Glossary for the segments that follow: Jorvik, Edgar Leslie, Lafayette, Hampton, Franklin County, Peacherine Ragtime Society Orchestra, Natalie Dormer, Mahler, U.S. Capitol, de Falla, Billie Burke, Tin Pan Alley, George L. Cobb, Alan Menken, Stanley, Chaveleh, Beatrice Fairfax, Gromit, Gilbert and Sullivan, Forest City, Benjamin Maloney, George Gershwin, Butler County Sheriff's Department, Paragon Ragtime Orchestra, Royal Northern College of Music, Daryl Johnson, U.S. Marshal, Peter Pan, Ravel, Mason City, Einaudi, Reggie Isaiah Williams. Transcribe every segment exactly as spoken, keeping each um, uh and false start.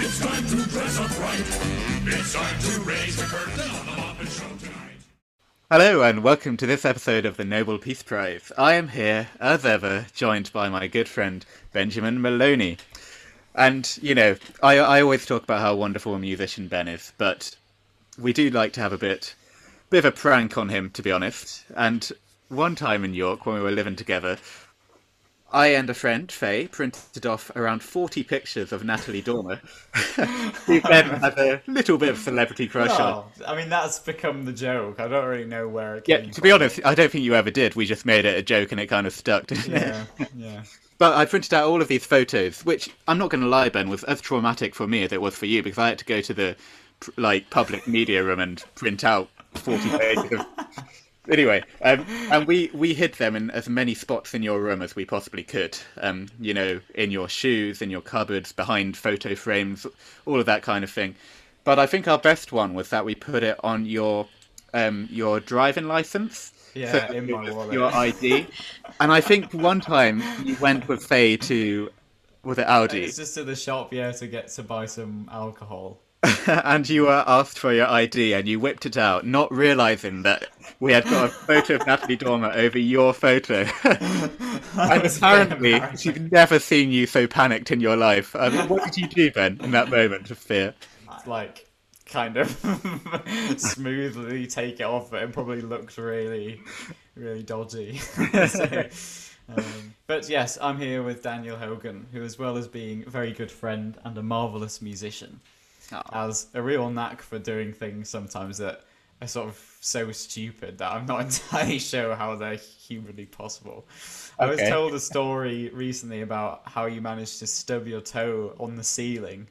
It's time to dress up right. It's time to raise the curtain on the Muppet Show tonight. Hello and welcome to this episode of the Nobel Peace Prize. I am here, as ever, joined by my good friend Benjamin Maloney. And, you know, I, I always talk about how wonderful a musician Ben is, but we do like to have a bit, bit of a prank on him, to be honest. And one time in York, when we were living together, I and a friend, Faye, printed off around forty pictures of Natalie Dormer, who Ben had a little bit of celebrity crush oh, on. I mean, that's become the joke. I don't really know where it came yeah, to from. Be honest, I don't think you ever did. We just made it a joke and it kind of stuck, didn't yeah, it? Yeah, yeah. But I printed out all of these photos, which, I'm not going to lie, Ben, was as traumatic for me as it was for you, because I had to go to the like public media room and print out forty pages of... Anyway, um, and we, we hid them in as many spots in your room as we possibly could. Um, you know, in your shoes, in your cupboards, behind photo frames, all of that kind of thing. But I think our best one was that we put it on your um, your driving license. Yeah, so in my wallet. Your I D. And I think one time you went with Faye to, was it Audi? It's just to the shop, yeah, to get to buy some alcohol. And you were asked for your I D and you whipped it out, not realising that we had got a photo of Natalie Dormer over your photo. And apparently she's never seen you so panicked in your life. I mean, what did you do, Ben, in that moment of fear? It's like, kind of smoothly take it off, but it probably looked really, really dodgy. So, um, but yes, I'm here with Daniel Hogan, who as well as being a very good friend and a marvellous musician, oh. has a real knack for doing things sometimes that are sort of so stupid that I'm not entirely sure how they're humanly possible. Okay. I was told a story recently about how you managed to stub your toe on the ceiling.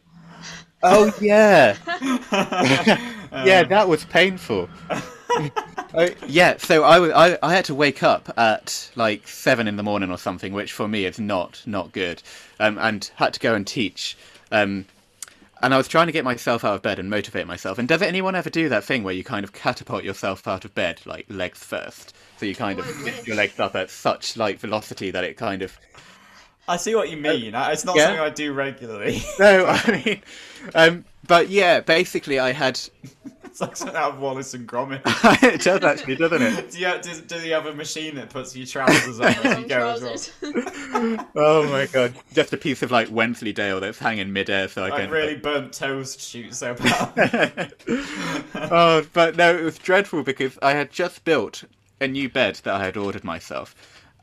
Oh, yeah. um, yeah, that was painful. uh, yeah, so I, I, I had to wake up at like seven in the morning or something, which for me is not, not good, um, and had to go and teach. Um, And I was trying to get myself out of bed and motivate myself. And does anyone ever do that thing where you kind of catapult yourself out of bed, like legs first? So you kind of lift your legs up at such like velocity that it kind of... I see what you mean. Um, it's not yeah? something I do regularly. No, I mean... Um, but yeah, basically I had... It's like something out of Wallace and Gromit. It does actually, doesn't it? Do you, do, do you have a machine that puts your trousers on as you go as well? Oh my god. Just a piece of like Wensleydale that's hanging mid-air so I like can... really like... burnt toast shoots so bad. Oh, but no, it was dreadful because I had just built a new bed that I had ordered myself.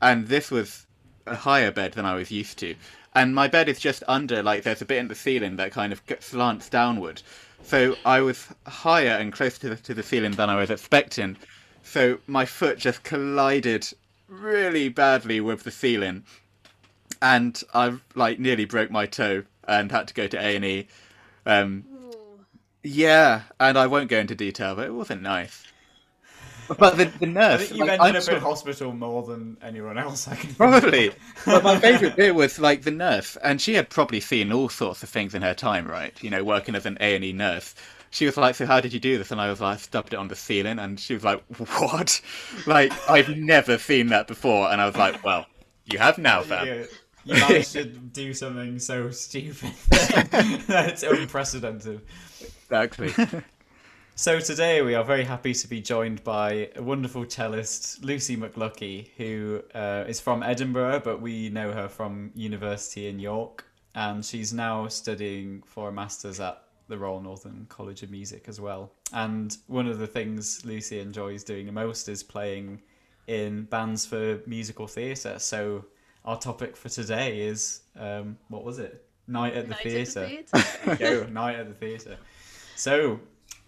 And this was a higher bed than I was used to. And my bed is just under, like there's a bit in the ceiling that kind of slants downward. So I was higher and closer to the, to the ceiling than I was expecting. So my foot just collided really badly with the ceiling. And I like nearly broke my toe and had to go to A and E. Um, yeah, and I won't go into detail, but it wasn't nice. But the, the nurse... I think you like, ended I'm up sure... in hospital more than anyone else, I can think. Probably. But my favourite bit was, like, the nurse. And she had probably seen all sorts of things in her time, right? You know, working as an A and E nurse. She was like, so how did you do this? And I was like, I stubbed it on the ceiling. And she was like, what? Like, I've never seen that before. And I was like, well, you have now, fam. You, you managed to do something so stupid. That's unprecedented. Exactly. So today we are very happy to be joined by a wonderful cellist, Lucy McLuckie, who uh, is from Edinburgh, but we know her from university in York. And she's now studying for a master's at the Royal Northern College of Music as well. And one of the things Lucy enjoys doing the most is playing in bands for musical theatre. So our topic for today is, um, what was it? Night at the Theatre. Go, Night at the Theatre. So...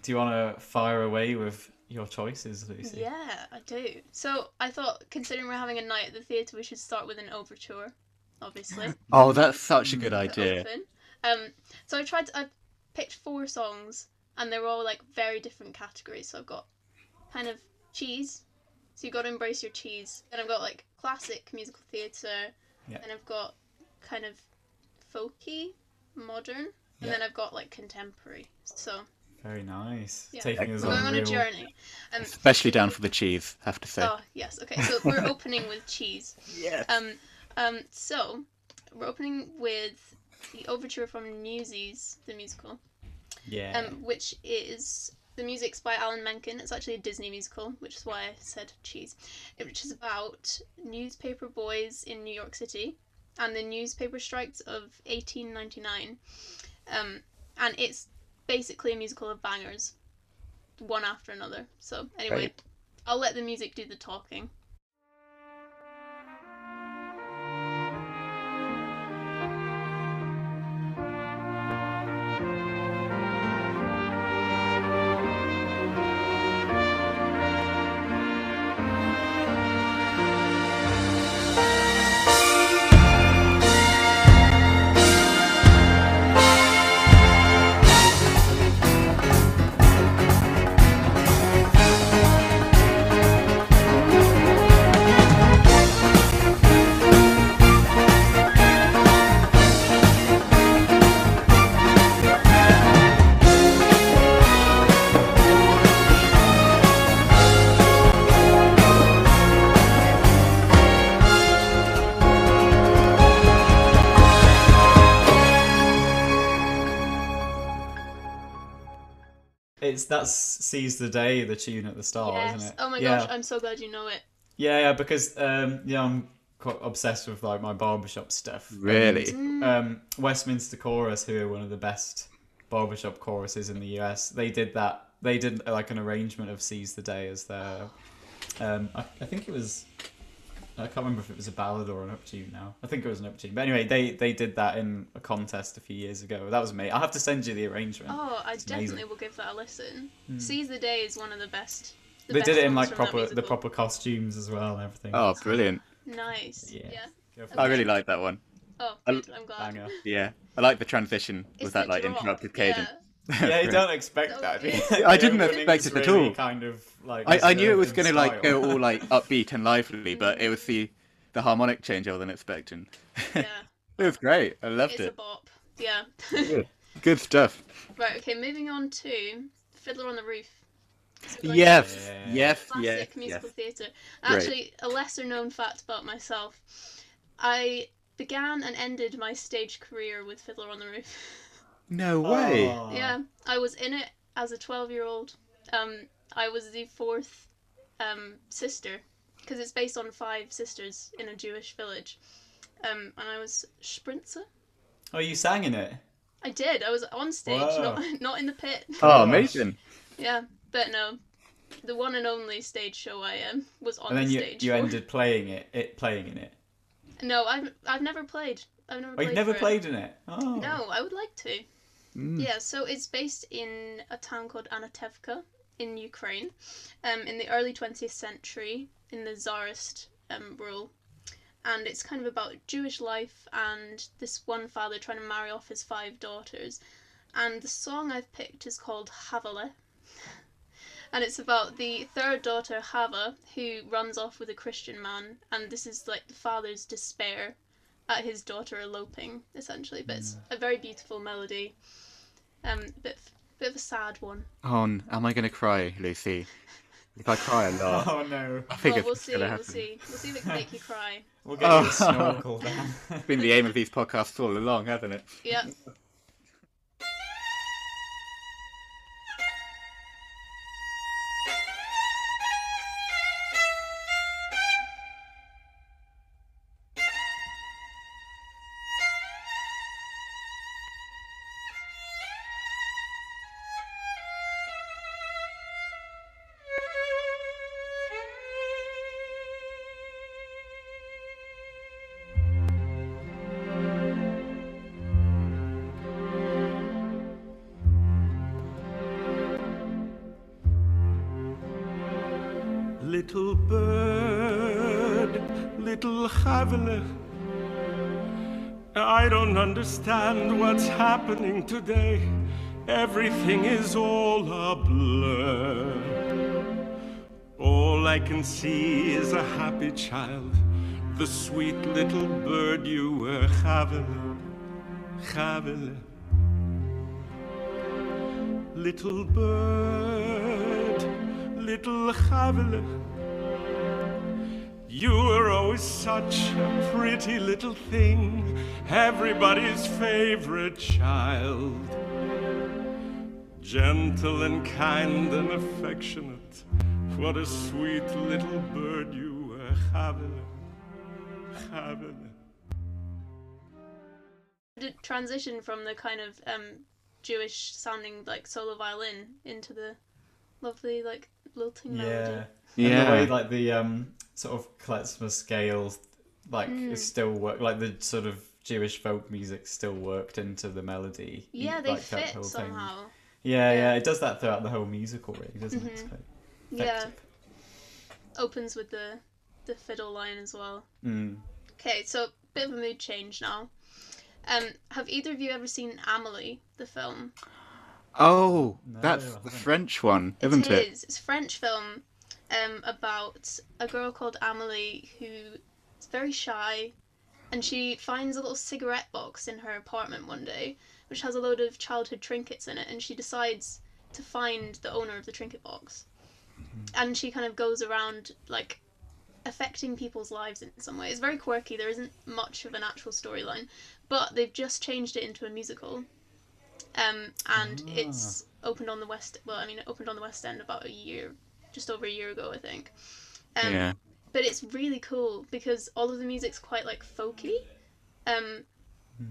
do you want to fire away with your choices, Lucy? Yeah, I do. So I thought, considering we're having a night at the theatre, we should start with an overture, obviously. Oh, that's such a good idea. Um, so I tried to, I picked four songs, and they're all like very different categories. So I've got kind of cheese, so you've got to embrace your cheese. Then I've got like classic musical theatre, yeah. Then I've got kind of folky, modern, and yeah. then I've got like contemporary. So... very nice. Yeah. Taking us we're on, going on a real... journey. Um, Especially down for the cheese, I have to say. Oh, yes. Okay, so we're opening with cheese. Yes. Um, um, so, we're opening with the overture from Newsies, the musical. Yeah. Um, which is... The music's by Alan Menken. It's actually a Disney musical, which is why I said cheese. Which is about newspaper boys in New York City and the newspaper strikes of eighteen ninety-nine. Um, and it's basically a musical of bangers, one after another. So anyway, right. I'll let the music do the talking. That's Seize the Day, the tune at the start, yes. Isn't it? Oh my yeah. gosh, I'm so glad you know it. Yeah, yeah, because um, yeah, I'm quite obsessed with like my barbershop stuff. Really? And, mm. um, Westminster Chorus, who are one of the best barbershop choruses in the U S, they did that. They did like an arrangement of Seize the Day as their. Um, I, I think it was. I can't remember if it was a ballad or an uptune now. I think it was an uptune. But anyway, they, they did that in a contest a few years ago. That was me. I'll have to send you the arrangement. Oh, I it's definitely amazing. Will give that a listen. Mm. Seize the Day is one of the best. The they best did it in like proper the proper costumes as well and everything. Oh, brilliant. Nice. Yeah. yeah. I really like that one. Oh, good. I'm glad. Banger. Yeah. I like the transition with that like drop. Interrupted cadence. Yeah. Yeah, you don't expect that. Do you? I didn't expect it at really all. Kind of like I, I knew it was going to like go all like upbeat and lively, but it was the the harmonic change I wasn't expecting. Yeah, it was great. I loved it's it. It's a bop. Yeah. yeah. Good stuff. Right. Okay. Moving on to Fiddler on the Roof. Like yes. A, yes. Classic yes, musical yes. theatre. Actually, great. A lesser known fact about myself: I began and ended my stage career with Fiddler on the Roof. No way. Oh. Yeah, I was in it as a twelve-year-old. Um, I was the fourth um, sister, because it's based on five sisters in a Jewish village. Um, and I was Sprinzer. Oh, you sang in it? I did. I was on stage, not, not in the pit. Oh, amazing. Yeah, but no, the one and only stage show I am um, was on the stage. And then the you, you ended playing it, it, playing in it? No, I've, I've never played. I've never oh, played you've never played it. in it? Oh. No, I would like to. Mm. Yeah, so it's based in a town called Anatevka in Ukraine, um, in the early twentieth century, in the Tsarist um, rule. And it's kind of about Jewish life and this one father trying to marry off his five daughters. And the song I've picked is called Chaveleh. And it's about the third daughter, Hava, who runs off with a Christian man. And this is like the father's despair at his daughter eloping, essentially. But it's a very beautiful melody. Um, bit, bit of a sad one. Oh, am I going to cry, Lucy? If I cry a lot. Oh, no. I think well, we'll see, we'll see. We'll see if it can make you cry. We'll get oh. you a snorkel then. It's been the aim of these podcasts all along, hasn't it? Yep. Little bird, little Chaveleh, I don't understand what's happening today. Everything is all a blur. All I can see is a happy child, the sweet little bird you were, Chaveleh, Chaveleh. Little bird, little Chaveleh, you were always such a pretty little thing, everybody's favorite child. Gentle and kind and affectionate, what a sweet little bird you were, Chaveleh, Chaveleh. The transition from the kind of um, Jewish sounding like solo violin into the lovely like lilting melody. Yeah, yeah. And the way like the um, sort of klezmer scales like mm. it still worked, like the sort of Jewish folk music still worked into the melody. Yeah, they like, fit somehow. Thing. Yeah, yeah, it does that throughout the whole musical, really, doesn't mm-hmm. it? It's quite effective. Yeah. Opens with the, the fiddle line as well. Mm. Okay, so a bit of a mood change now. Um, have either of you ever seen Amelie, the film? Oh, no, that's the French one, isn't it? It is. It's a French film um, about a girl called Amelie who is very shy, and she finds a little cigarette box in her apartment one day, which has a load of childhood trinkets in it, and she decides to find the owner of the trinket box. Mm-hmm. And she kind of goes around, like, affecting people's lives in some way. It's very quirky, there isn't much of an actual storyline, but they've just changed it into a musical. Um, and ah. it's opened on the West, well, I mean, it opened on the West End about a year, just over a year ago, I think. Um, yeah. But it's really cool, because all of the music's quite, like, folky. Um...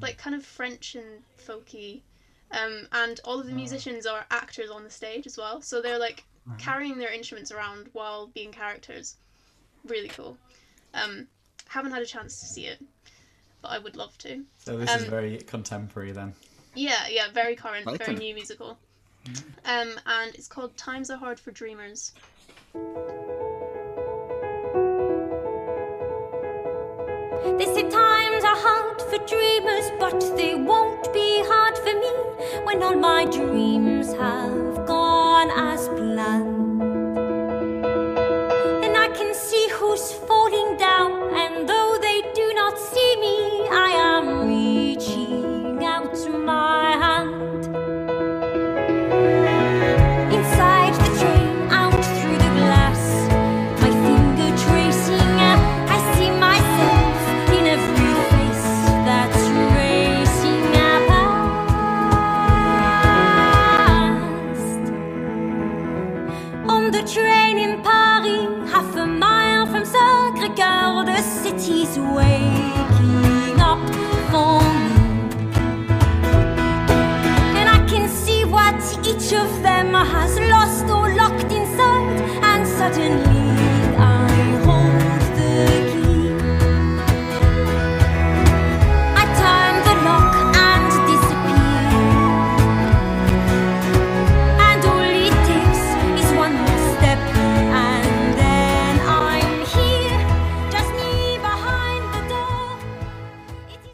like kind of French and folky, um, and all of the musicians are actors on the stage as well, so they're like carrying their instruments around while being characters. Really cool. Um, haven't had a chance to see it, but I would love to. So this um, is very contemporary then. Yeah, yeah, very current, like very them. New musical. Um, and it's called Times Are Hard for Dreamers. They say times are hard for dreamers, but they won't be hard for me when all my dreams have gone as planned. Then I can see who's falling down, and though they do not see me, I am reaching out to my hand. Inside the train, out through the glass, my finger tracing out, I see myself. Train in Paris, half a mile from Sacré-Cœur, the city's waking up for me. And I can see what each of them has lost or locked inside, and suddenly I hold the key. I turn the lock and disappear, and all it takes is one more. And then I'm here, just me behind the door. It is...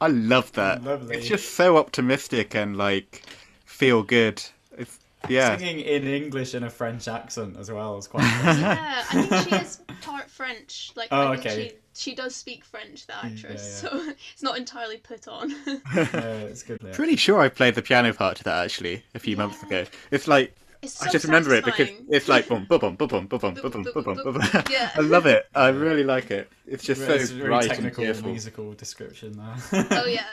I love that. Lovely. It's just so optimistic and like feel good. It's, yeah. Singing in English in a French accent as well is quite impressive. Yeah, I think she is part French. Like, oh, I think okay. She, she does speak French, the actress, yeah, yeah. So it's not entirely put on. Yeah, it's good. Yeah. Pretty sure I played the piano part to that actually a few yeah. months ago. It's like. So I just remember it because it's like boom, boom, boom, boom, boom, boom, boom, boom, boom, boom. Yeah. I love it. I really like it. It's just it's so really bright technical and beautiful. Musical description there. Oh yeah.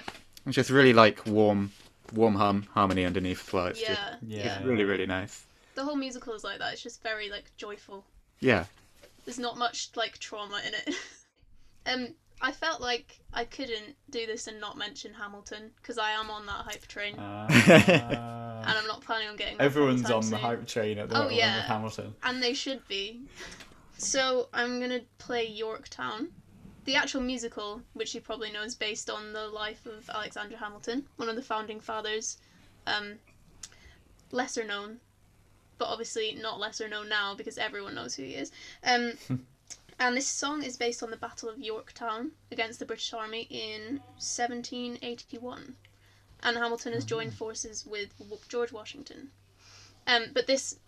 It's just really like warm, warm hum harmony underneath as well. It's yeah. Just, yeah. It's really really nice. The whole musical is like that. It's just very like joyful. Yeah. There's not much like trauma in it. um, I felt like I couldn't do this and not mention Hamilton because I am on that hype train. Uh... And I'm not planning on getting... Everyone's on soon. The hype train at the moment oh, yeah. with Hamilton. And they should be. So I'm going to play Yorktown. The actual musical, which you probably know, is based on the life of Alexander Hamilton, one of the founding fathers. Um, lesser known, but obviously not lesser known now because everyone knows who he is. Um, and this song is based on the Battle of Yorktown against the British Army in seventeen eighty-one. And Hamilton has joined forces with George Washington. Um, but this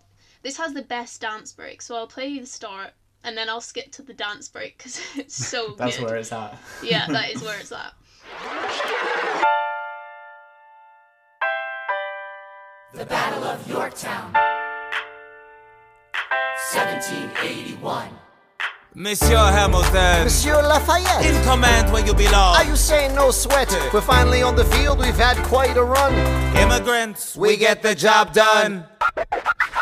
this has the best dance break, so I'll play you the start, and then I'll skip to the dance break, because it's so That's good. That's where it's at. Yeah, that is where it's at. The Battle of Yorktown, seventeen eighty-one. Monsieur Hamilton. Monsieur Lafayette. In command where you belong. Are you saying no sweat? We're finally on the field, we've had quite a run. Immigrants, we get the job done.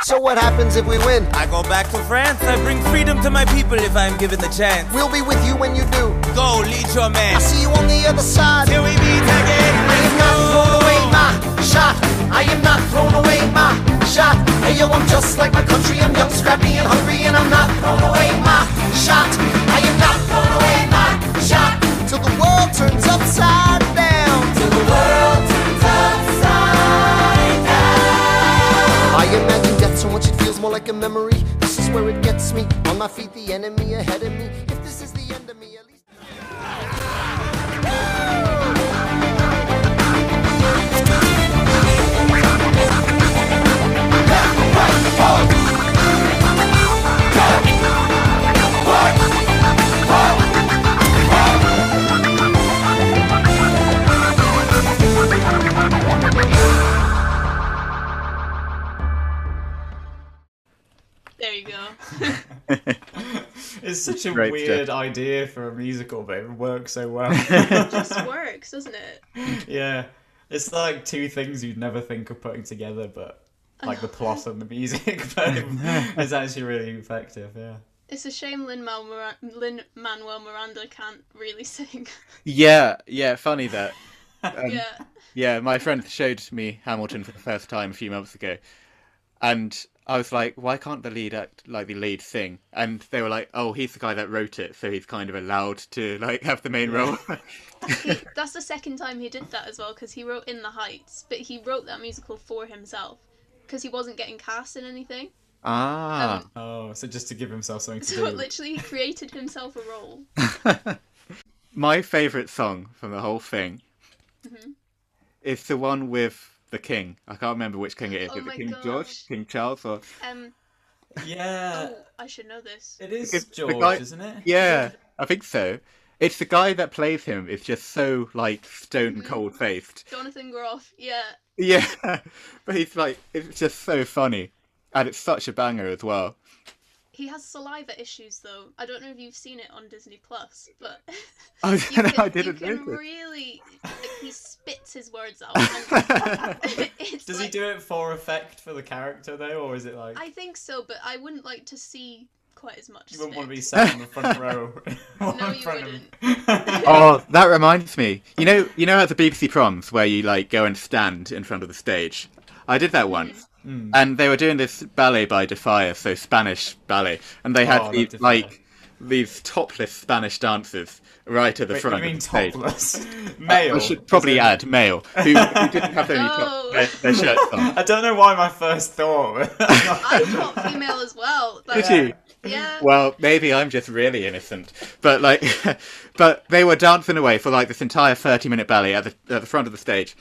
So what happens if we win? I go back to France, I bring freedom to my people if I'm given the chance. We'll be with you when you do. Go, lead your men. I'll see you on the other side. Till we meet again. I am not thrown away my shot. I am not thrown away my shot. Hey yo, I'm just like my country. I'm young, scrappy and hungry, and I'm not thrown away my shot. I am not thrown away my shot. Till the world turns upside down. Till the world turns upside down. I imagine death so much it feels more like a memory. This is where it gets me. On my feet, the enemy ahead of me. If this is the end of me, at least. There you go. It's such a weird idea for a musical, but it works so well. It just works, doesn't it? Yeah. It's like two things you'd never think of putting together, but like the plot and the music, but it's actually really effective, yeah. It's a shame Lin-Manuel Miranda can't really sing. Yeah, yeah, funny that. Um, yeah. Yeah, my friend showed me Hamilton for the first time a few months ago, and I was like, why can't the lead act like the lead sing? And they were like, oh, he's the guy that wrote it, so he's kind of allowed to like have the main role. he, that's the second time he did that as well, because he wrote In the Heights, but he wrote that musical for himself, because he wasn't getting cast in anything. Ah. Um, oh, so just to give himself something to so do. So literally he created himself a role. My favourite song from the whole thing mm-hmm. is the one with the king. I can't remember which king it is. Oh is it King gosh. George? King Charles? Or... Um, yeah. Oh, I should know this. It is it's George, guy... isn't it? Yeah, I think so. It's the guy that plays him is just so, like, stone cold faced. Jonathan Groff, yeah. Yeah, but he's like, it's just so funny. And it's such a banger as well. He has saliva issues, though. I don't know if you've seen it on Disney Plus, but oh, you can, I didn't you can really like, he spits his words out. Does like, he do it for effect for the character though, or is it like? I think so, but I wouldn't like to see quite as much. You wouldn't spit. Want to be sat in the front row. No, you wouldn't. Oh, that reminds me. You know, you know, at the B B C Proms where you like go and stand in front of the stage. I did that once. Mm. Mm. And they were doing this ballet by de Falla, so Spanish ballet, and they had oh, these like these topless Spanish dancers right at the Wait, front. You mean topless? Male. I should probably add male who, who didn't have any oh. top, their, their shirts on. I don't know why my first thought. I thought female as well. Like, did you? Yeah. Well, maybe I'm just really innocent, but like, but they were dancing away for like this entire thirty-minute ballet at the at the front of the stage.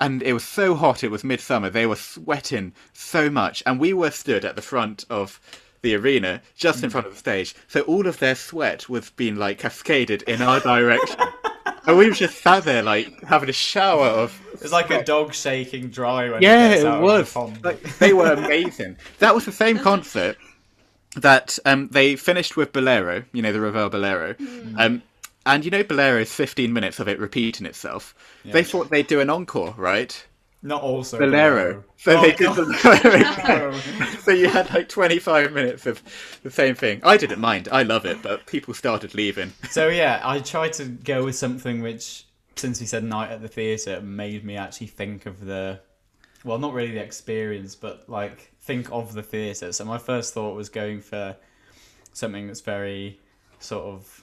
And it was so hot, it was midsummer, they were sweating so much. And we were stood at the front of the arena, just in front of the stage. So all of their sweat was being, like, cascaded in our direction. And we were just sat there, like, having a shower of... It was like a dog shaking dry when yeah, it, out it was. The like, they were amazing. That was the same concert that um, they finished with Bolero, you know, the Ravel Bolero. Mm. Um And you know Bolero's fifteen minutes of it repeating itself. Yeah. They thought they'd do an encore, right? Not also Bolero. Bolero. So oh, they did Bolero. So you had like twenty-five minutes of the same thing. I didn't mind. I love it, but people started leaving. So yeah, I tried to go with something which, since we said night at the theatre, made me actually think of the... Well, not really the experience, but like think of the theatre. So my first thought was going for something that's very sort of...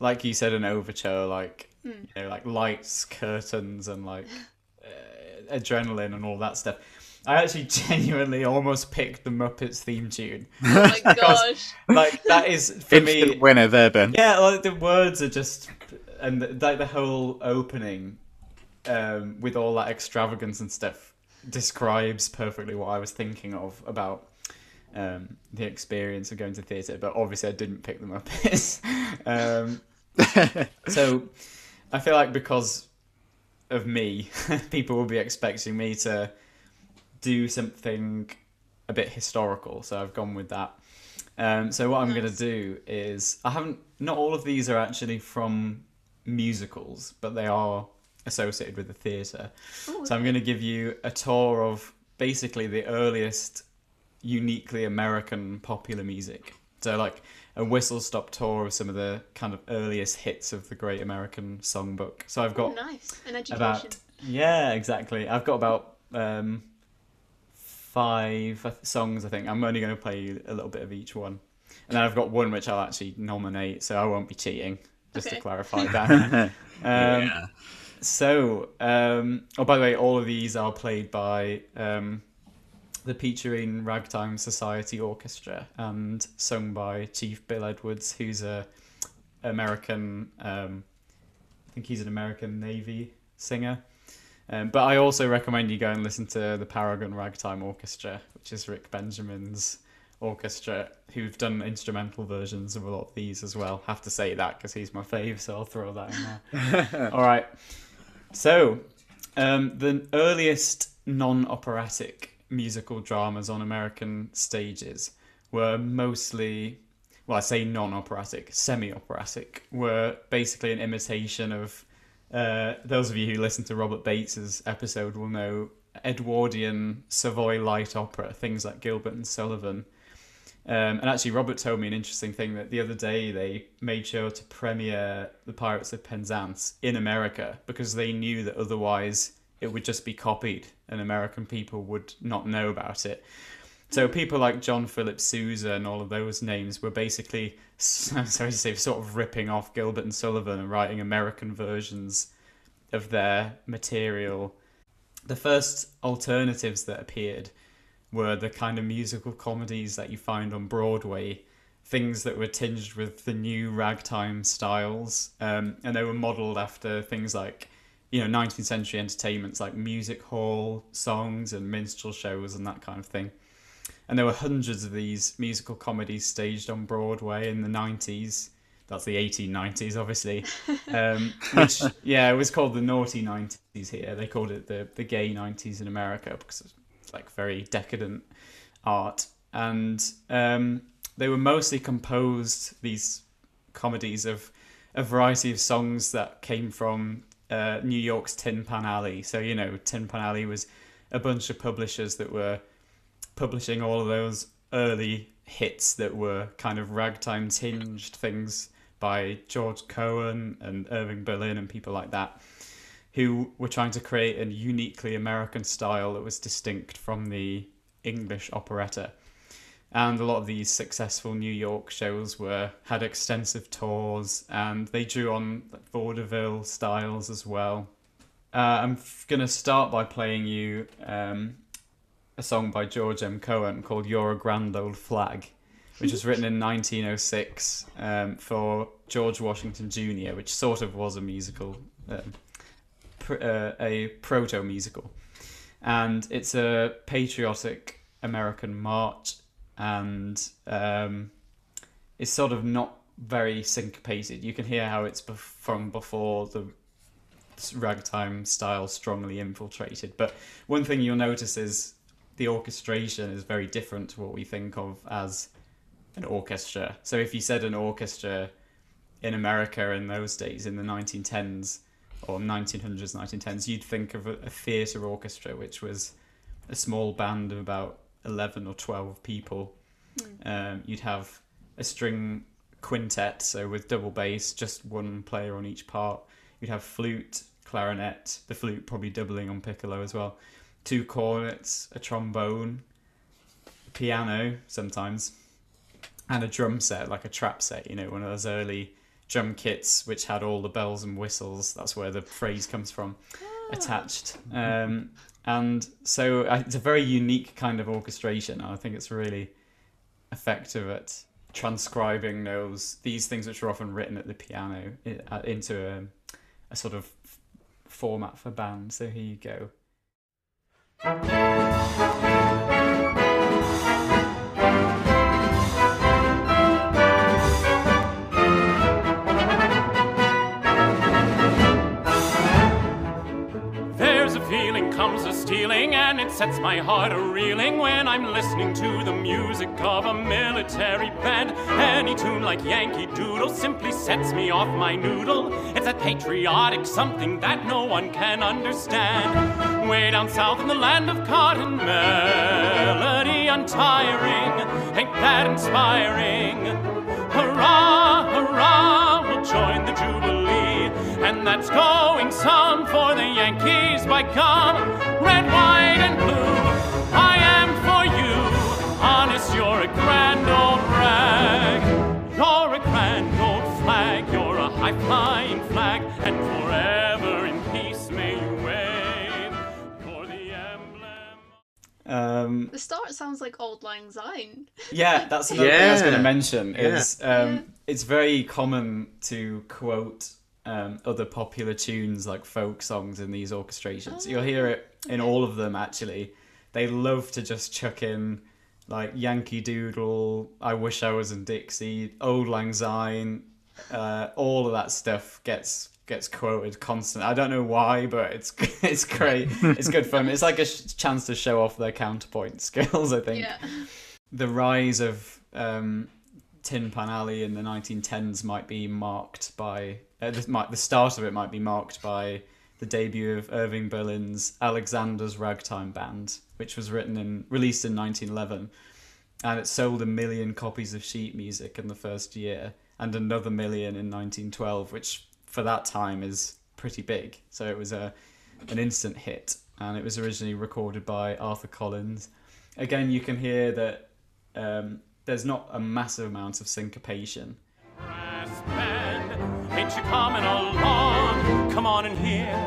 Like you said, an overture, like mm. you know, like lights, curtains, and like uh, adrenaline and all that stuff. I actually genuinely almost picked the Muppets theme tune. Oh my gosh! Like that is for Instant me. Winner there, Ben. Yeah, like the words are just, and the, like the whole opening, um, with all that extravagance and stuff, describes perfectly what I was thinking of about. Um, the experience of going to theatre, but obviously I didn't pick them up. um, so I feel like because of me, people will be expecting me to do something a bit historical. So I've gone with that. Um, so what I'm nice. going to do is, I haven't, not all of these are actually from musicals, but they are associated with the theatre. Oh, so I'm going to give you a tour of basically the earliest uniquely American popular music. So like a whistle-stop tour of some of the kind of earliest hits of the Great American Songbook. So I've got... Oh, nice, an education. About, yeah, exactly. I've got about... Um, five songs, I think. I'm only going to play you a little bit of each one. And then I've got one which I'll actually nominate, so I won't be cheating, just okay. to clarify that. um, yeah. So, um, oh, by the way, all of these are played by um, the Peacherine Ragtime Society Orchestra and sung by Chief Bill Edwards, who's a American, um, I think he's an American Navy singer. Um, but I also recommend you go and listen to the Paragon Ragtime Orchestra, which is Rick Benjamin's orchestra, who've done instrumental versions of a lot of these as well. Have to say that because he's my fave, so I'll throw that in there. All right. So, um, the earliest non-operatic musical dramas on American stages were mostly, well, I say non-operatic, semi-operatic, were basically an imitation of... Uh, those of you who listen to Robert Bates's episode will know Edwardian Savoy light opera, things like Gilbert and Sullivan. Um, and actually, Robert told me an interesting thing that the other day they made sure to premiere The Pirates of Penzance in America because they knew that otherwise it would just be copied and American people would not know about it. So people like John Philip Sousa and all of those names were basically, I'm sorry to say, sort of ripping off Gilbert and Sullivan and writing American versions of their material. The first alternatives that appeared were the kind of musical comedies that you find on Broadway, things that were tinged with the new ragtime styles, um, and they were modelled after things like, you know, nineteenth century entertainments like music hall songs and minstrel shows and that kind of thing. And there were hundreds of these musical comedies staged on Broadway in the nineties. That's the eighteen nineties, obviously. Um, which, yeah, it was called the naughty nineties here. They called it the, the gay nineties in America because it's like very decadent art. And um, they were mostly composed, these comedies, of a variety of songs that came from uh, New York's Tin Pan Alley. So, you know, Tin Pan Alley was a bunch of publishers that were publishing all of those early hits that were kind of ragtime tinged things by George Cohan and Irving Berlin and people like that, who were trying to create a uniquely American style that was distinct from the English operetta. And a lot of these successful New York shows were had extensive tours and they drew on vaudeville styles as well. Uh, I'm going to start by playing you... Um, a song by George M. Cohan called You're a Grand Old Flag, which was written in nineteen oh six um, for George Washington Junior, which sort of was a musical, um, pr uh, a proto-musical. And it's a patriotic American march, and um, it's sort of not very syncopated. You can hear how it's be from before the ragtime style strongly infiltrated. But one thing you'll notice is the orchestration is very different to what we think of as an orchestra. So if you said an orchestra in America in those days, in the nineteen tens or nineteen hundreds, nineteen tens, you'd think of a, a theatre orchestra, which was a small band of about eleven or twelve people. Mm. Um, you'd have a string quintet, so with double bass, just one player on each part. You'd have flute, clarinet, the flute probably doubling on piccolo as well. Two cornets, a trombone, a piano sometimes, and a drum set, like a trap set, you know, one of those early drum kits which had all the bells and whistles, that's where the phrase comes from, oh. attached. Um, and so it's a very unique kind of orchestration, and I think it's really effective at transcribing those, these things which are often written at the piano into a, a sort of format for band. So here you go. Thank you. feeling, and it sets my heart a-reeling when I'm listening to the music of a military band. Any tune like Yankee Doodle simply sets me off my noodle. It's a patriotic something that no one can understand. Way down south in the land of cotton, melody untiring, ain't that inspiring? Hurrah, hurrah, we'll join the Jubilee, and that's going some for the Yankees by gum. Red, white, and blue, I am for you. Honest, you're a grand old rag, you're a grand old flag, you're a high-flying flag, and forever in peace may you wave for the emblem. Um, the start sounds like Auld Lang Syne. Yeah, that's another yeah. thing I was going to mention. Yeah. Is, um, yeah. It's very common to quote Um, other popular tunes like folk songs in these orchestrations. Oh, you'll hear it in okay. all of them, actually. They love to just chuck in like Yankee Doodle, I Wish I Was in Dixie, Auld Lang Syne, uh, all of that stuff gets gets quoted constantly. I don't know why, but it's it's great. It's good fun. It's like a sh- chance to show off their counterpoint skills, I think. Yeah. The rise of um, Tin Pan Alley in the nineteen tens might be marked by... Uh, this might, the start of it might be marked by the debut of Irving Berlin's Alexander's Ragtime Band, which was written and released in nineteen eleven, and it sold a million copies of sheet music in the first year, and another million in nineteen twelve, which for that time is pretty big. So it was a an instant hit, and it was originally recorded by Arthur Collins. Again, you can hear that um, there's not a massive amount of syncopation. Ain't you coming along? Come on in here,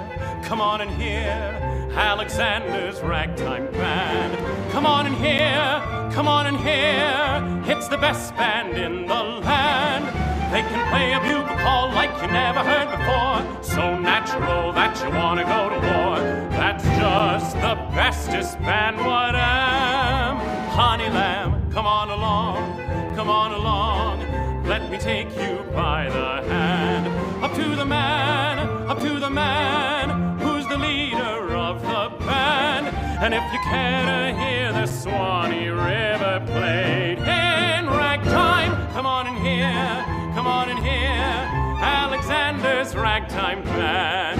come on in here, Alexander's Ragtime Band. Come on in here, come on in here, it's the best band in the land. They can play a bugle call like you never heard before, so natural that you want to go to war. That's just the bestest band, what am? Honey lamb, come on along, come on along. Let me take you by the hand, up to the man, up to the man, who's the leader of the band. And if you care to hear the Swanee River played in ragtime, come on in here, come on in here, Alexander's Ragtime Band.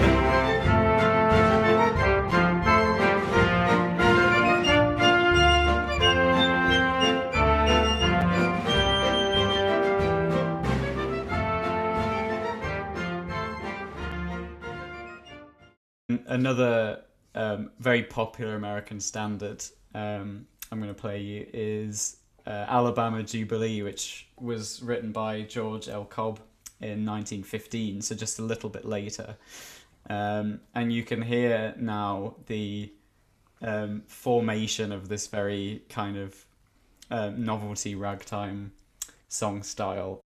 Another um, very popular American standard um, I'm going to play you is uh, Alabama Jubilee, which was written by George L. Cobb in nineteen fifteen, so just a little bit later. Um, and you can hear now the um, formation of this very kind of uh, novelty ragtime song style.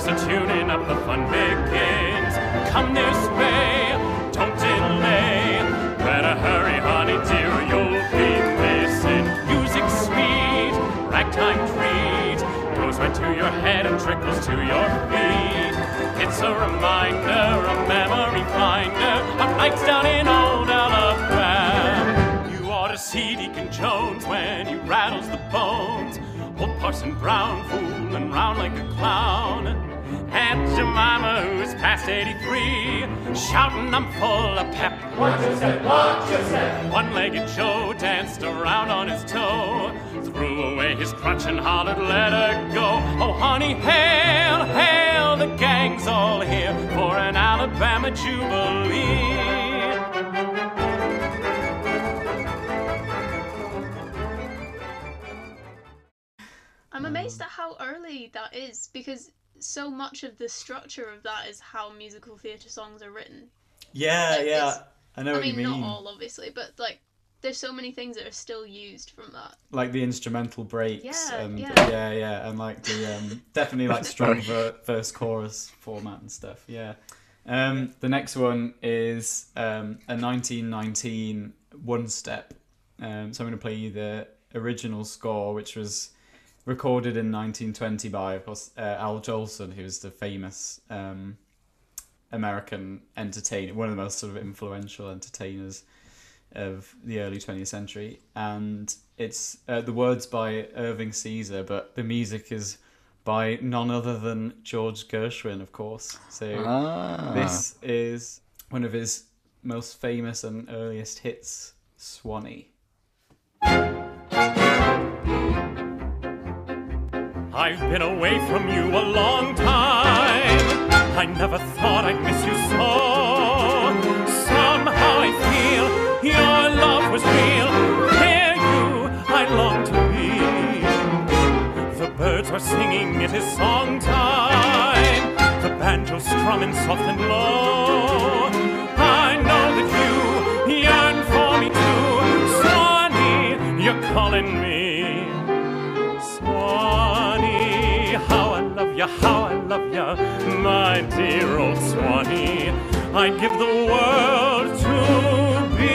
So tuning up, the fun begins. Come this way, don't delay. Better hurry, honey dear, you'll be missing. Music sweet, ragtime treat, goes right to your head and trickles to your feet. It's a reminder, a memory finder, of nights down in old Alabama. You ought to see Deacon Jones when he rattles the bones. Old Parson Brown, fooling round like a clown. Aunt Jemima, who's past eighty-three, shouting, I'm full of pep. What you said, what you said. One-legged Joe danced around on his toe, threw away his crutch and hollered, let her go. Oh, honey, hail, hail, the gang's all here for an Alabama Jubilee. I'm amazed at how early that is, because so much of the structure of that is how musical theatre songs are written. Yeah, like, yeah, I know I what mean, you mean. I mean, not all, obviously, but, like, there's so many things that are still used from that. Like the instrumental breaks. Yeah, and, yeah. yeah, yeah, and, like, the um, definitely, like, strong ver- verse-chorus format and stuff, yeah. Um, the next one is um, a nineteen nineteen one-step. Um, so I'm going to play you the original score, which was... recorded in nineteen twenty by, of course, uh, Al Jolson, who was the famous um, American entertainer, one of the most sort of influential entertainers of the early twentieth century. And it's uh, the words by Irving Caesar, but the music is by none other than George Gershwin, of course. So ah. this is one of his most famous and earliest hits, Swanee. I've been away from you a long time. I never thought I'd miss you so. Somehow I feel your love was real. There you, I long to be. The birds are singing, it is song time. The banjo's strumming soft and low. I know that you yearn for me too. Swanee, you're calling me. Swanee, how I love you, how I love you, my dear old Swanee. I'd give the world to be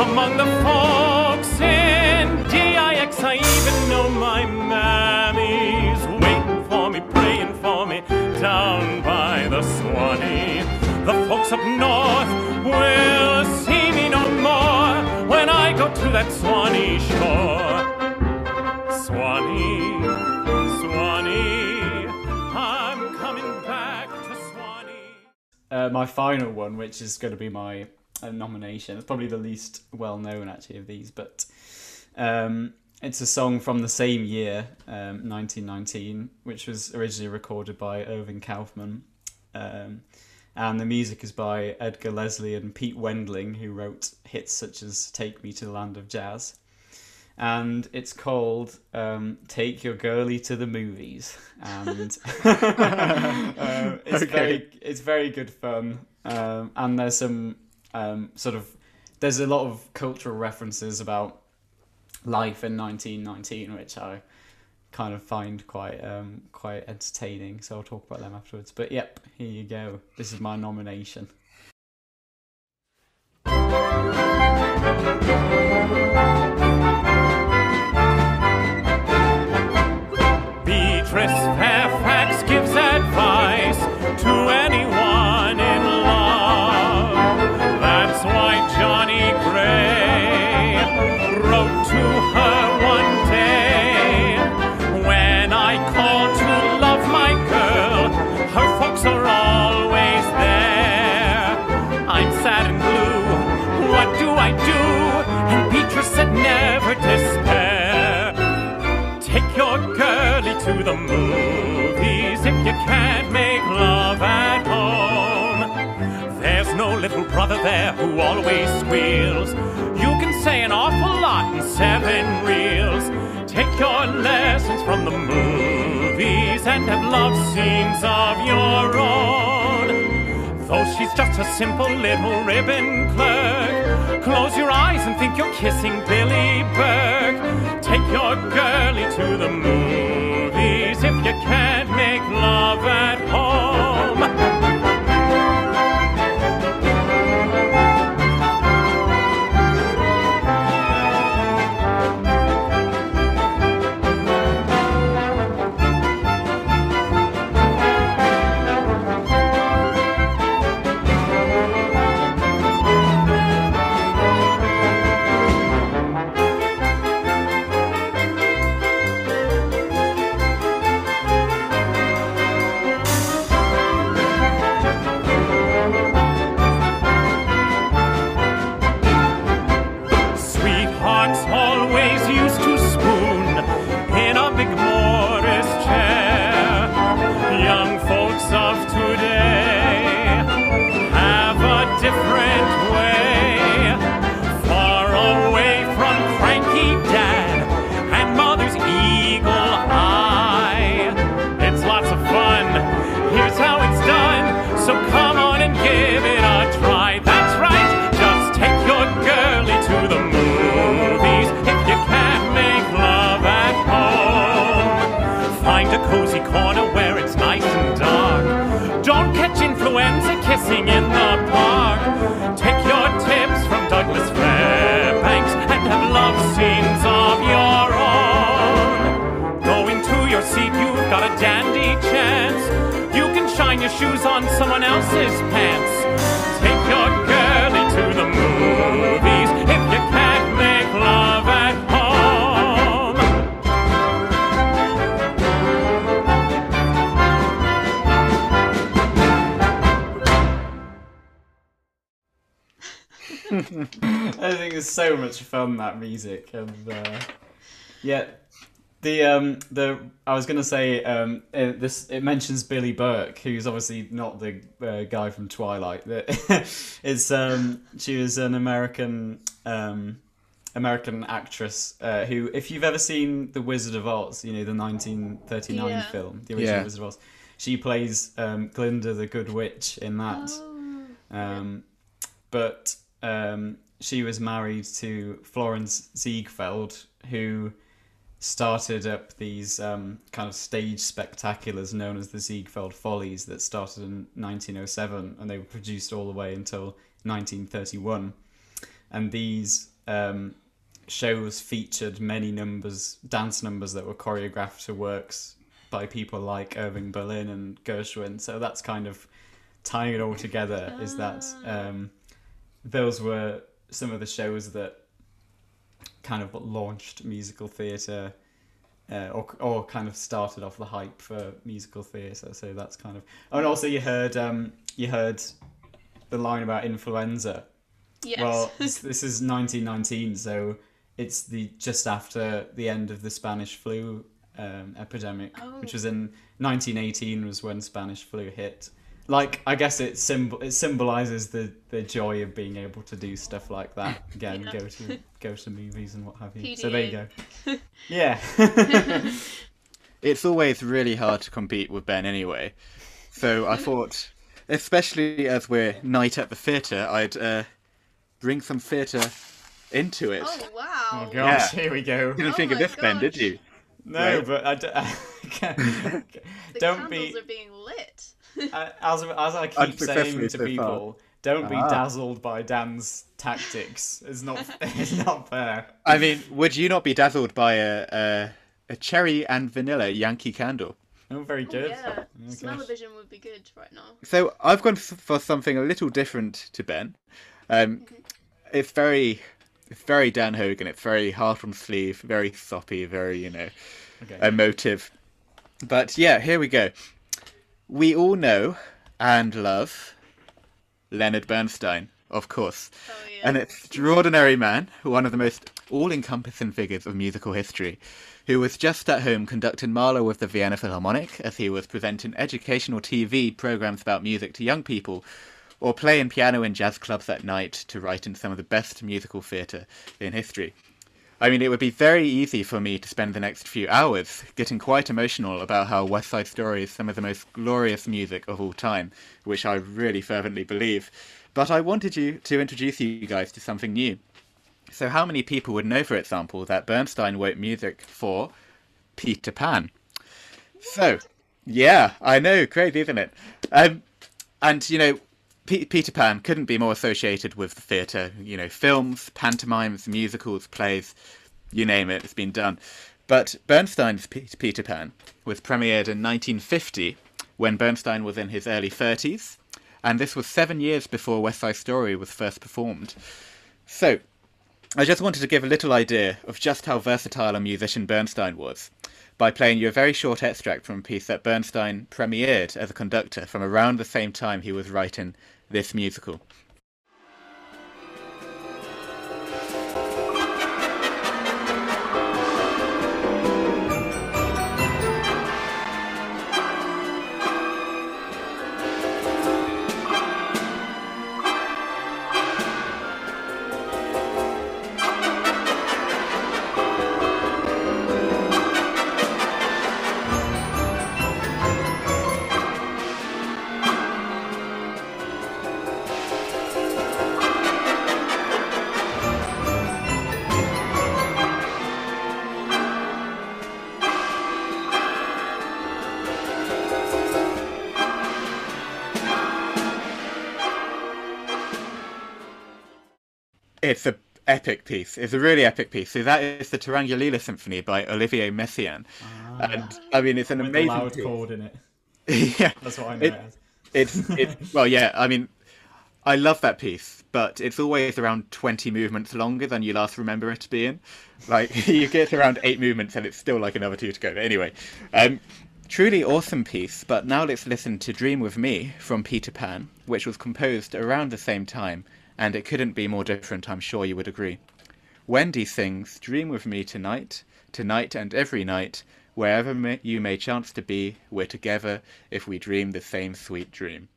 among the folks in D I X. I even know my mammy's waiting for me, praying for me, down by the Swanee. The folks up north will see me no more when I go to that Swanee shore. Swanee, Swanee, I'm coming back to Swanee. Uh, my final one, which is going to be my uh, nomination, it's probably the least well-known, actually, of these, but um, it's a song from the same year, um, nineteen nineteen, which was originally recorded by Irving Kaufman, um, and the music is by Edgar Leslie and Pete Wendling, who wrote hits such as Take Me to the Land of Jazz. And it's called um, Take Your Girlie to the Movies. And um, it's, okay. very, it's very good fun. Um, and there's some um, sort of... There's a lot of cultural references about life in nineteen nineteen, which I kind of find quite um, quite entertaining. So I'll talk about them afterwards. But yep, here you go. This is my nomination. Beatrice Fairfax gives advice to anyone in love. That's why Johnny Gray wrote to her one day. When I call to love my girl, her folks are always there. I'm sad and blue, what do I do? And Beatrice said never despair. Take your girlie to the movies if you can't make love at home. There's no little brother there who always squeals. You can say an awful lot in seven reels. Take your lessons from the movies and have love scenes of your own. Though she's just a simple little ribbon clerk, close your eyes and think you're kissing Billie Burke. Take your girlie to the movies if you can't make love at home. Kissing in the park. Take your tips from Douglas Fairbanks and have love scenes of your own. got a dandy chance. You can shine your shoes on someone else's pants. Take your girlie to the movies if you can't make love at home. I think it's so much fun, that music, and uh, yeah. The um the I was gonna say um it, this it mentions Billie Burke, who's obviously not the uh, guy from Twilight. It's um she was an American um American actress uh, who, if you've ever seen The Wizard of Oz, you know, the nineteen thirty-nine yeah. film, the original yeah. Wizard of Oz, she plays um, Glinda the Good Witch in that. Oh. Um, but um she was married to Florence Ziegfeld, who started up these um, kind of stage spectaculars known as the Ziegfeld Follies that started in nineteen oh seven, and they were produced all the way until nineteen thirty-one. And these um, shows featured many numbers, dance numbers that were choreographed to works by people like Irving Berlin and Gershwin. So that's kind of tying it all together, is that um, those were some of the shows that kind of launched musical theatre, uh, or or kind of started off the hype for musical theatre. So that's kind of, oh, and also you heard um you heard the line about influenza. Yes. Well, this, this is nineteen nineteen, so it's the just after the end of the Spanish flu um, epidemic, oh. which was in nineteen eighteen, was when Spanish flu hit. Like, I guess it symbol it symbolises the, the joy of being able to do stuff like that again, yeah. go to go to movies and what have you. P D A. So there you go. Yeah. It's always really hard to compete with Ben anyway. So I thought, especially as we're night at the theatre, I'd uh, bring some theatre into it. Oh wow! Oh gosh, yeah. Here we go. You didn't oh think of this, gosh. Ben, did you? No, right? But I, d I can't, the don't be. The candles are being lit. Uh, as, as I keep saying to people, don't be dazzled by Dan's tactics. It's not it's not fair. I mean, would you not be dazzled by a a, a cherry and vanilla Yankee candle? Oh, very good. Oh, yeah, smell-o-vision would be good right now. So I've gone for something a little different to Ben. Um, okay. It's very, it's very Dan Hogan. It's very heart on sleeve, very soppy, very, you know, okay. emotive. But yeah, here we go. We all know and love Leonard Bernstein, of course. Oh, yeah. An extraordinary man, one of the most all-encompassing figures of musical history, who was just at home conducting Mahler with the Vienna Philharmonic as he was presenting educational T V programmes about music to young people, or playing piano in jazz clubs at night to write in some of the best musical theatre in history. I mean, it would be very easy for me to spend the next few hours getting quite emotional about how West Side Story is some of the most glorious music of all time, which I really fervently believe. But I wanted you to introduce you guys to something new. So how many people would know, for example, that Bernstein wrote music for Peter Pan? So, yeah, I know, crazy, isn't it? Um, and, you know, Peter Pan couldn't be more associated with the theatre. You know, films, pantomimes, musicals, plays, you name it, it's been done. But Bernstein's Peter Pan was premiered in nineteen fifty, when Bernstein was in his early thirties, and this was seven years before West Side Story was first performed. So, I just wanted to give a little idea of just how versatile a musician Bernstein was, by playing you a very short extract from a piece that Bernstein premiered as a conductor from around the same time he was writing this musical. It's a epic piece. It's a really epic piece. So that is the Tarantulila Symphony by Olivier Messiaen. Ah, and I mean, it's an with amazing the loud piece. Chord in it. Yeah, that's what I know it, it as. It's, it's well, yeah. I mean, I love that piece, but it's always around twenty movements longer than you last remember it to be in. Like, you get around eight movements and it's still like another two to go. But anyway, um, truly awesome piece. But now let's listen to Dream With Me from Peter Pan, which was composed around the same time, and it couldn't be more different, I'm sure you would agree. Wendy sings Dream With Me tonight, tonight and every night, wherever may, you may chance to be, we're together if we dream the same sweet dream.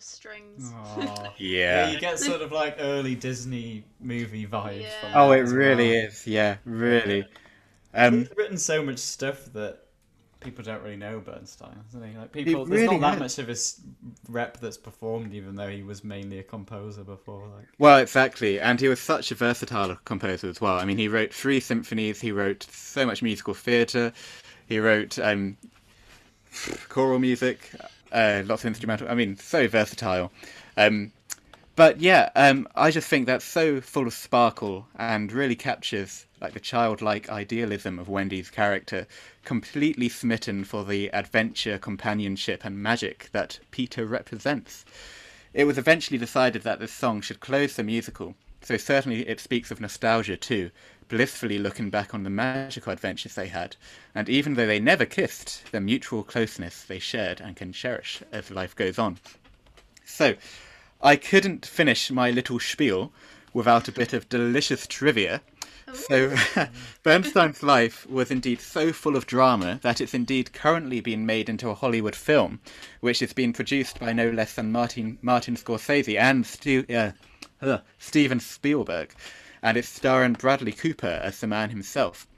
Strings. Yeah. Yeah, you get sort of like early Disney movie vibes. Yeah. From oh, it really well. is. Yeah, really. Yeah. Um, He's written so much stuff that people don't really know Bernstein, doesn't he? Like people, there's really not that much of his rep that's performed, even though he was mainly a composer before. Like. Well, exactly, and he was such a versatile composer as well. I mean, he wrote three symphonies. He wrote so much musical theatre. He wrote um, choral music. Uh, lots of instrumental. I mean, so versatile. Um, but yeah, um, I just think that's so full of sparkle and really captures like the childlike idealism of Wendy's character, completely smitten for the adventure, companionship and magic that Peter represents. It was eventually decided that this song should close the musical, so certainly it speaks of nostalgia too, blissfully looking back on the magical adventures they had, and even though they never kissed, the mutual closeness they shared and can cherish as life goes on. So, I couldn't finish my little spiel without a bit of delicious trivia. Oh. So, Bernstein's life was indeed so full of drama that it's indeed currently being made into a Hollywood film, which is being produced by no less than Martin, Martin Scorsese and St- uh, uh, Steven Spielberg. And it's starring Bradley Cooper as the man himself.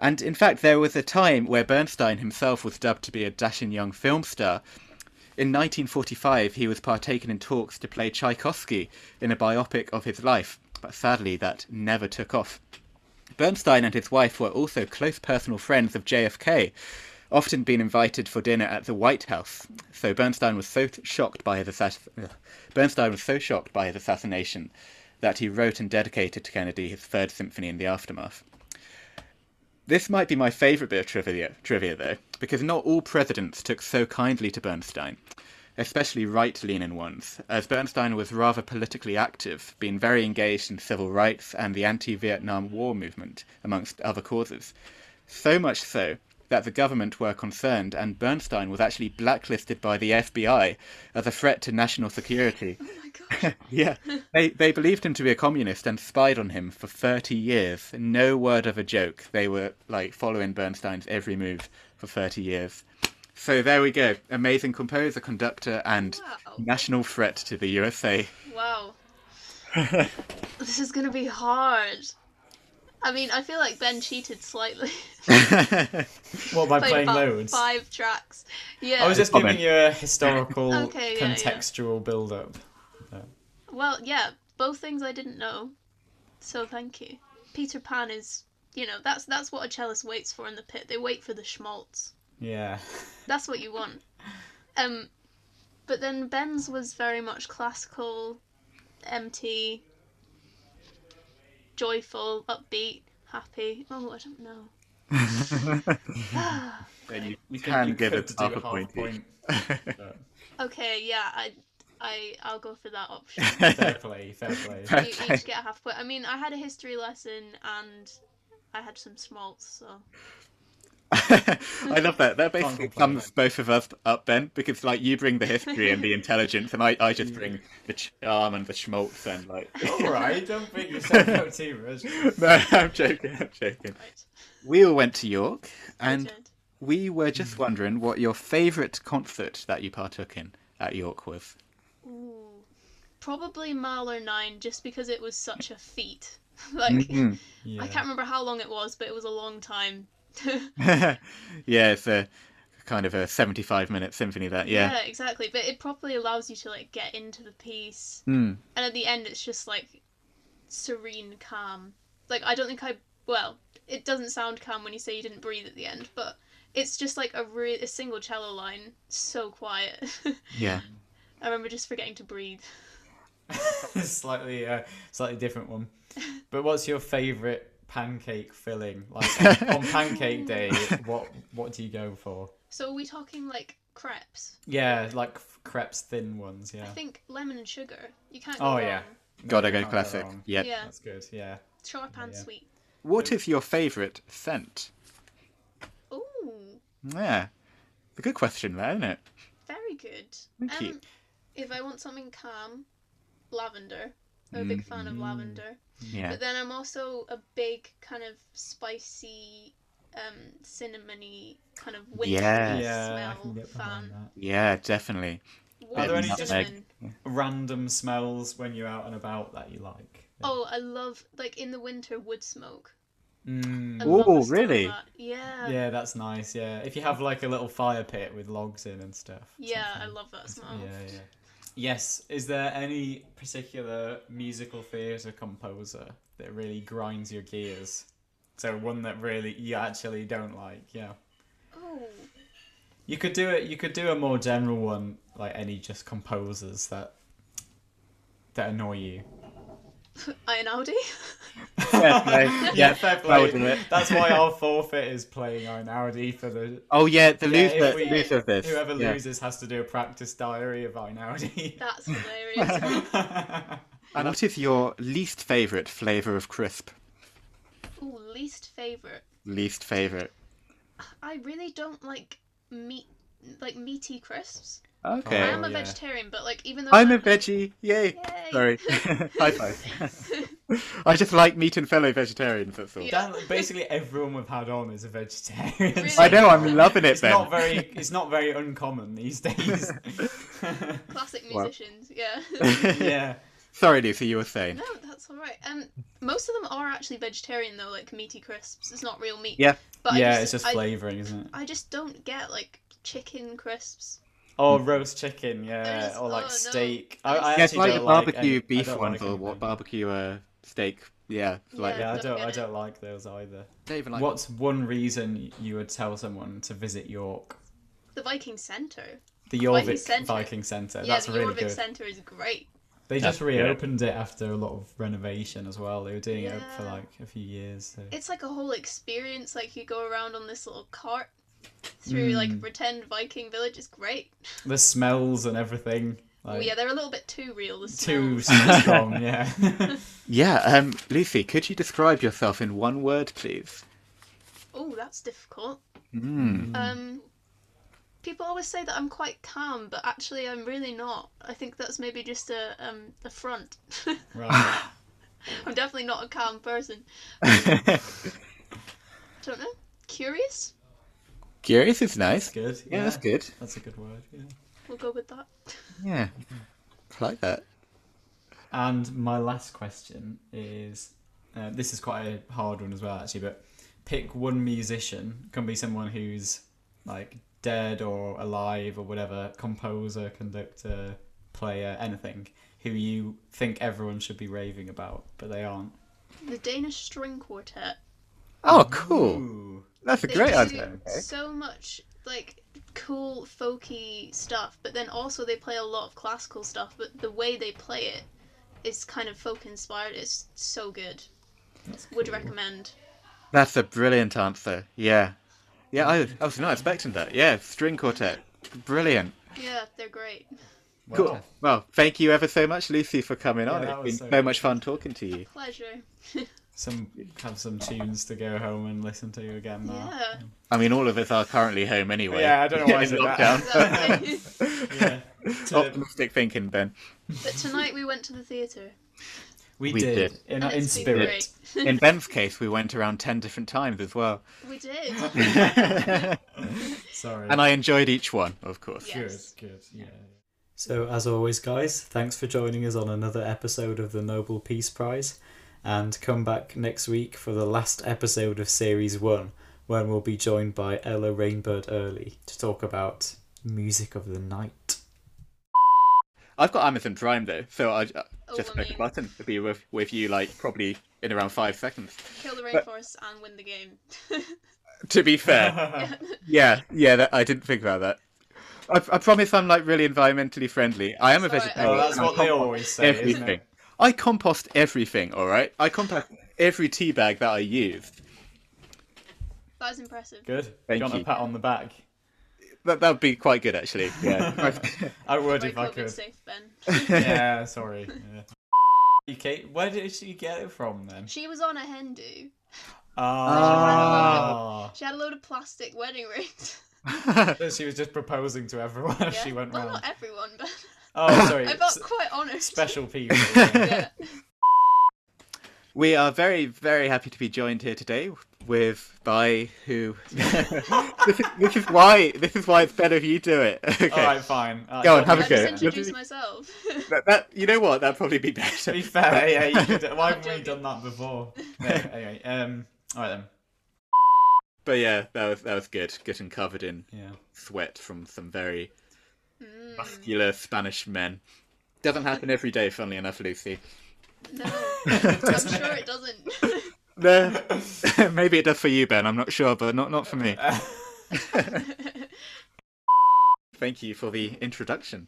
And in fact, there was a time where Bernstein himself was dubbed to be a dashing young film star, In nineteen forty-five, he was partaken in talks to play Tchaikovsky in a biopic of his life, but sadly that never took off. Bernstein and his wife were also close personal friends of J F K, often being invited for dinner at the White House. So Bernstein was so shocked by his assass- Bernstein was so shocked by his assassination that he wrote and dedicated to Kennedy his Third Symphony in the aftermath. This might be my favourite bit of trivia, trivia, though, because not all presidents took so kindly to Bernstein, especially right-leaning ones, as Bernstein was rather politically active, being very engaged in civil rights and the anti-Vietnam War movement, amongst other causes. So much so that the government were concerned, and Bernstein was actually blacklisted by the F B I as a threat to national security. Oh my God. Yeah, they, they believed him to be a communist and spied on him for thirty years. No word of a joke. They were like following Bernstein's every move for thirty years. So there we go. Amazing composer, conductor, and wow. National threat to the U S A. Wow. This is going to be hard. I mean, I feel like Ben cheated slightly. What, by playing loads? Five tracks. Yeah. I was just giving you a historical, okay, yeah, contextual yeah. build-up. Yeah. Well, yeah, both things I didn't know. So thank you. Peter Pan is, you know, that's that's what a cellist waits for in the pit. They wait for the schmaltz. Yeah. That's what you want. Um, but then Ben's was very much classical, empty, joyful, upbeat, happy. Oh, I don't know. Then you, you can, can give it half a point. point. Okay, yeah, I, I, I'll go for that option. Fair play, fair play. Fair you play. Each get a half point. I mean, I had a history lesson and I had some schmaltz, so. I love that. That basically sums both of us up, Ben, because like you bring the history and the intelligence, and I, I just bring the charm and the schmaltz and like. All right, don't bring yourself up too much. No, I'm joking. I'm joking. Right. We all went to York, and we were just wondering what your favourite concert that you partook in at York was. Ooh, probably Mahler Nine, just because it was such a feat. Like, mm-hmm. yeah. I can't remember how long it was, but it was a long time. Yeah, it's a kind of a seventy-five minute symphony that yeah. yeah exactly, but it properly allows you to like get into the piece mm. and at the end it's just like serene calm. Like I don't think I well it doesn't sound calm when you say you didn't breathe at the end, but it's just like a, re- a single cello line, so quiet. Yeah, I remember just forgetting to breathe. Slightly uh, slightly different one, but what's your favourite pancake filling? Like on, on pancake day, what what do you go for? So are we talking like crepes? Yeah, like crepes, thin ones. Yeah, I think lemon and sugar. You can't go oh wrong. Yeah, no, gotta go classic. Go yep. Yeah, that's good. Yeah, sharp and yeah. sweet. What is your favourite scent? Ooh, yeah, a good question there, isn't it? Very good. Thank um, you. If I want something calm, lavender. I'm a big fan of lavender. Yeah. But then I'm also a big kind of spicy, um, cinnamony kind of winter yeah. smell yeah, fan. Yeah, definitely. What Are there any just random smells when you're out and about that you like? Yeah. Oh, I love, like in the winter, wood smoke. Mm. Oh, really? That. Yeah. Yeah, that's nice. Yeah. If you have like a little fire pit with logs in and stuff. Yeah, something. I love that smell. Yeah, yeah. Yes, is there any particular musical theatre composer that really grinds your gears? So one that really you actually don't like, yeah. Oh. You could do it. You could do a more general one, like any just composers that that annoy you. Einaudi. Fair play. Yeah, fair play. That That's why our forfeit is playing Einaudi for the. Oh yeah, the yeah, loser, we, loser of this. Whoever yeah. loses has to do a practice diary of Einaudi. That's hilarious. And what is your least favourite flavour of crisp? Ooh, least favourite. Least favourite. I really don't like meat, like meaty crisps. Okay. I am a yeah. vegetarian, but like even though I'm, I'm a veggie, yay! yay. Sorry, high five. I just like meat and fellow vegetarians. That's all. Yeah. That, basically, everyone we've had on is a vegetarian. Really? I know. I'm loving it. It's then. not very. It's not very uncommon these days. Classic musicians, well. yeah. yeah. Sorry, Lucy, you were saying. No, that's all right. Um, most of them are actually vegetarian though, like meaty crisps. It's not real meat. Yeah. But yeah, just, it's just flavouring, isn't it? I just don't get like chicken crisps. Oh, roast chicken, yeah, just, or like oh, steak. No. I, I yeah, it's like a barbecue like, beef one like or barbecue uh, steak. Yeah, like yeah, I don't, I don't like those either. Don't even like What's them. One reason you would tell someone to visit York? The Viking Centre. The Jorvik Viking Centre. Yeah, that's the really Jorvik good. Centre is great. They yeah. just reopened it after a lot of renovation as well. They were doing yeah. it for like a few years. So. It's like a whole experience. Like you go around on this little cart through mm. like a pretend Viking village. It's great. The smells and everything. Like, oh yeah, they're a little bit too real. The too strong, yeah. yeah, um, Lucy, could you describe yourself in one word, please? Oh, that's difficult. Mm. Um, people always say that I'm quite calm, but actually I'm really not. I think that's maybe just a um a front. Right. I'm definitely not a calm person. I don't know. Curious? Curious is nice. That's good. Yeah, yeah, that's good. That's a good word, yeah. We'll go with that. Yeah, I like that. And my last question is, uh, this is quite a hard one as well, actually, but pick one musician. Can be someone who's like dead or alive or whatever, composer, conductor, player, anything, who you think everyone should be raving about, but they aren't. The Danish String Quartet. Oh, cool. Ooh. That's a they great idea. Okay. So much, like... cool folky stuff, but then also they play a lot of classical stuff, but the way they play it is kind of folk inspired. It's so good. That's would cool. recommend. That's a brilliant answer. Yeah, yeah, I, I was not expecting that. Yeah, string quartet, brilliant. Yeah, they're great. Wow. Cool. Well, thank you ever so much, Lucy, for coming yeah, on. It's been so, so much fun talking to you. A pleasure. Some have some tunes to go home and listen to again now. Yeah. I mean, all of us are currently home anyway. Yeah, I don't know why it's lockdown. yeah. Optimistic thinking, Ben. But tonight we went to the theatre. We, we did, did. in, in spirit. In Ben's case, we went around ten different times as well. We did. Sorry. And I enjoyed each one, of course. Yes. Good, good, yeah. So, as always, guys, thanks for joining us on another episode of the Nobel Peace Prize. And come back next week for the last episode of Series one, when we'll be joined by Ella Rainbird Early to talk about music of the night. I've got Amazon Prime, though, so I just click oh, a button to be with, with you, like, probably in around five seconds. Kill the rainforest but, and win the game. To be fair. yeah, yeah, that, I didn't think about that. I, I promise I'm, like, really environmentally friendly. I am a Sorry, vegetarian. Oh, that's what they always say, everything. Isn't it? I compost everything, all right? I compost every tea bag that I use. That was impressive. Good. Thank you. Do you want a pat on the back? That that would be quite good, actually. Yeah. I would if I could. Safe, Ben. yeah, sorry. Yeah. Kate, where did she get it from, then? She was on a hen do. Oh. She had a load of plastic wedding rings. She was just proposing to everyone as yeah. she went well, round. Well, not everyone, but... Oh, sorry. I felt quite honoured. Special people. yeah. We are very, very happy to be joined here today with by who. this, is, this is why. This is why it's better if you do it. Okay. All right, fine. All right, go on, have I a go. Just introduce You're... myself. That, that, you know what? That'd probably be better. To be fair, yeah. You could, why haven't we done that before? No, anyway, um, all right then. But yeah, that was that was good. Getting covered in yeah. sweat from some very. Mm. Muscular Spanish men. Doesn't happen every day, funnily enough, Lucy. No, I'm sure it doesn't. No, maybe it does for you, Ben. I'm not sure, but not not for me. Thank you for the introduction.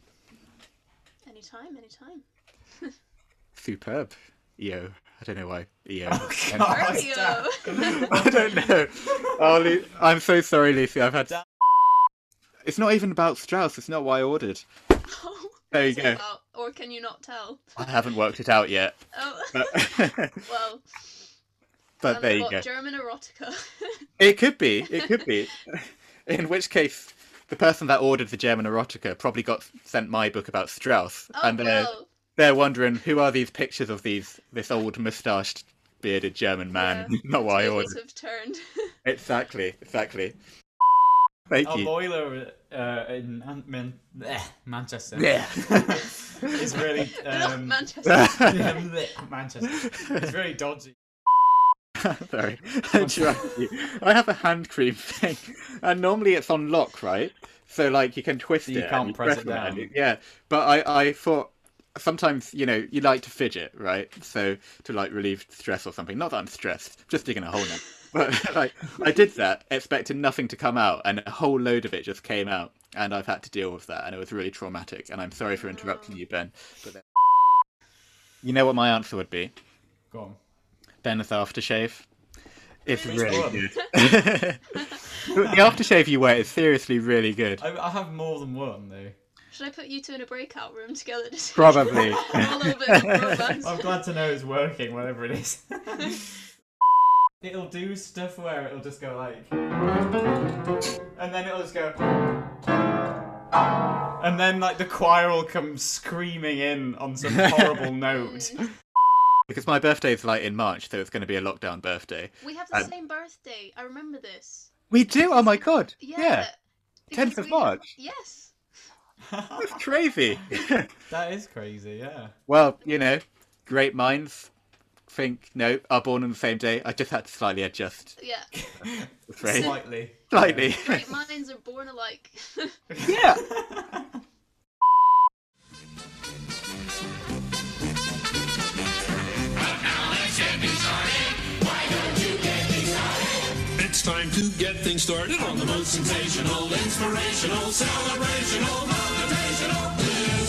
Anytime, anytime. Superb. E O. I don't know why. E O. Oh, E O. I don't know. Oh, Lu- I'm so sorry, Lucy. I've had. It's not even about Strauss, it's not why I ordered. Oh, there you go. About, or can you not tell? I haven't worked it out yet. Oh, but... well. But there you go. German erotica. It could be, it could be. In which case, the person that ordered the German erotica probably got sent my book about Strauss. Oh, and they're, no. they're wondering, who are these pictures of these this old moustached, bearded German man? Yeah, not why I ordered. Have turned. Exactly, exactly. Thank Our you. boiler uh, in Ant- Man- bleh, Manchester yeah. is really um, Manchester. Manchester. It's really dodgy. Sorry. I have a hand cream thing, and normally it's on lock, right? So like you can twist so you it. You can't you press, press it down. It. Yeah, but I, I thought sometimes, you know, you like to fidget, right? So to like relieve stress or something. Not that I'm stressed, just digging a hole now. But like I did that, expecting nothing to come out, and a whole load of it just came out, and I've had to deal with that, and it was really traumatic. And I'm sorry for interrupting you, Ben. But then... you know what my answer would be? Go on. Ben's aftershave. It's really, really good. The aftershave you wear is seriously really good. I, I have more than one, though. Should I put you two in a breakout room together? Just probably. A little bit of romance. I'm glad to know it's working, whatever it is. It'll do stuff where it'll just go like... and then it'll just go... and then, like, the choir will come screaming in on some horrible note. Because my birthday's like in March, so it's going to be a lockdown birthday. We have the um, same birthday. I remember this. We do? Oh my god. Yeah. yeah. tenth of March? Yes. That's crazy. That is crazy, yeah. Well, you know, great minds think, no, are born on the same day. I just had to slightly adjust. Yeah. Slightly. Slightly. Yeah. Great minds are born alike. Yeah. It's time to get things started on the most sensational, inspirational, celebrational, motivational.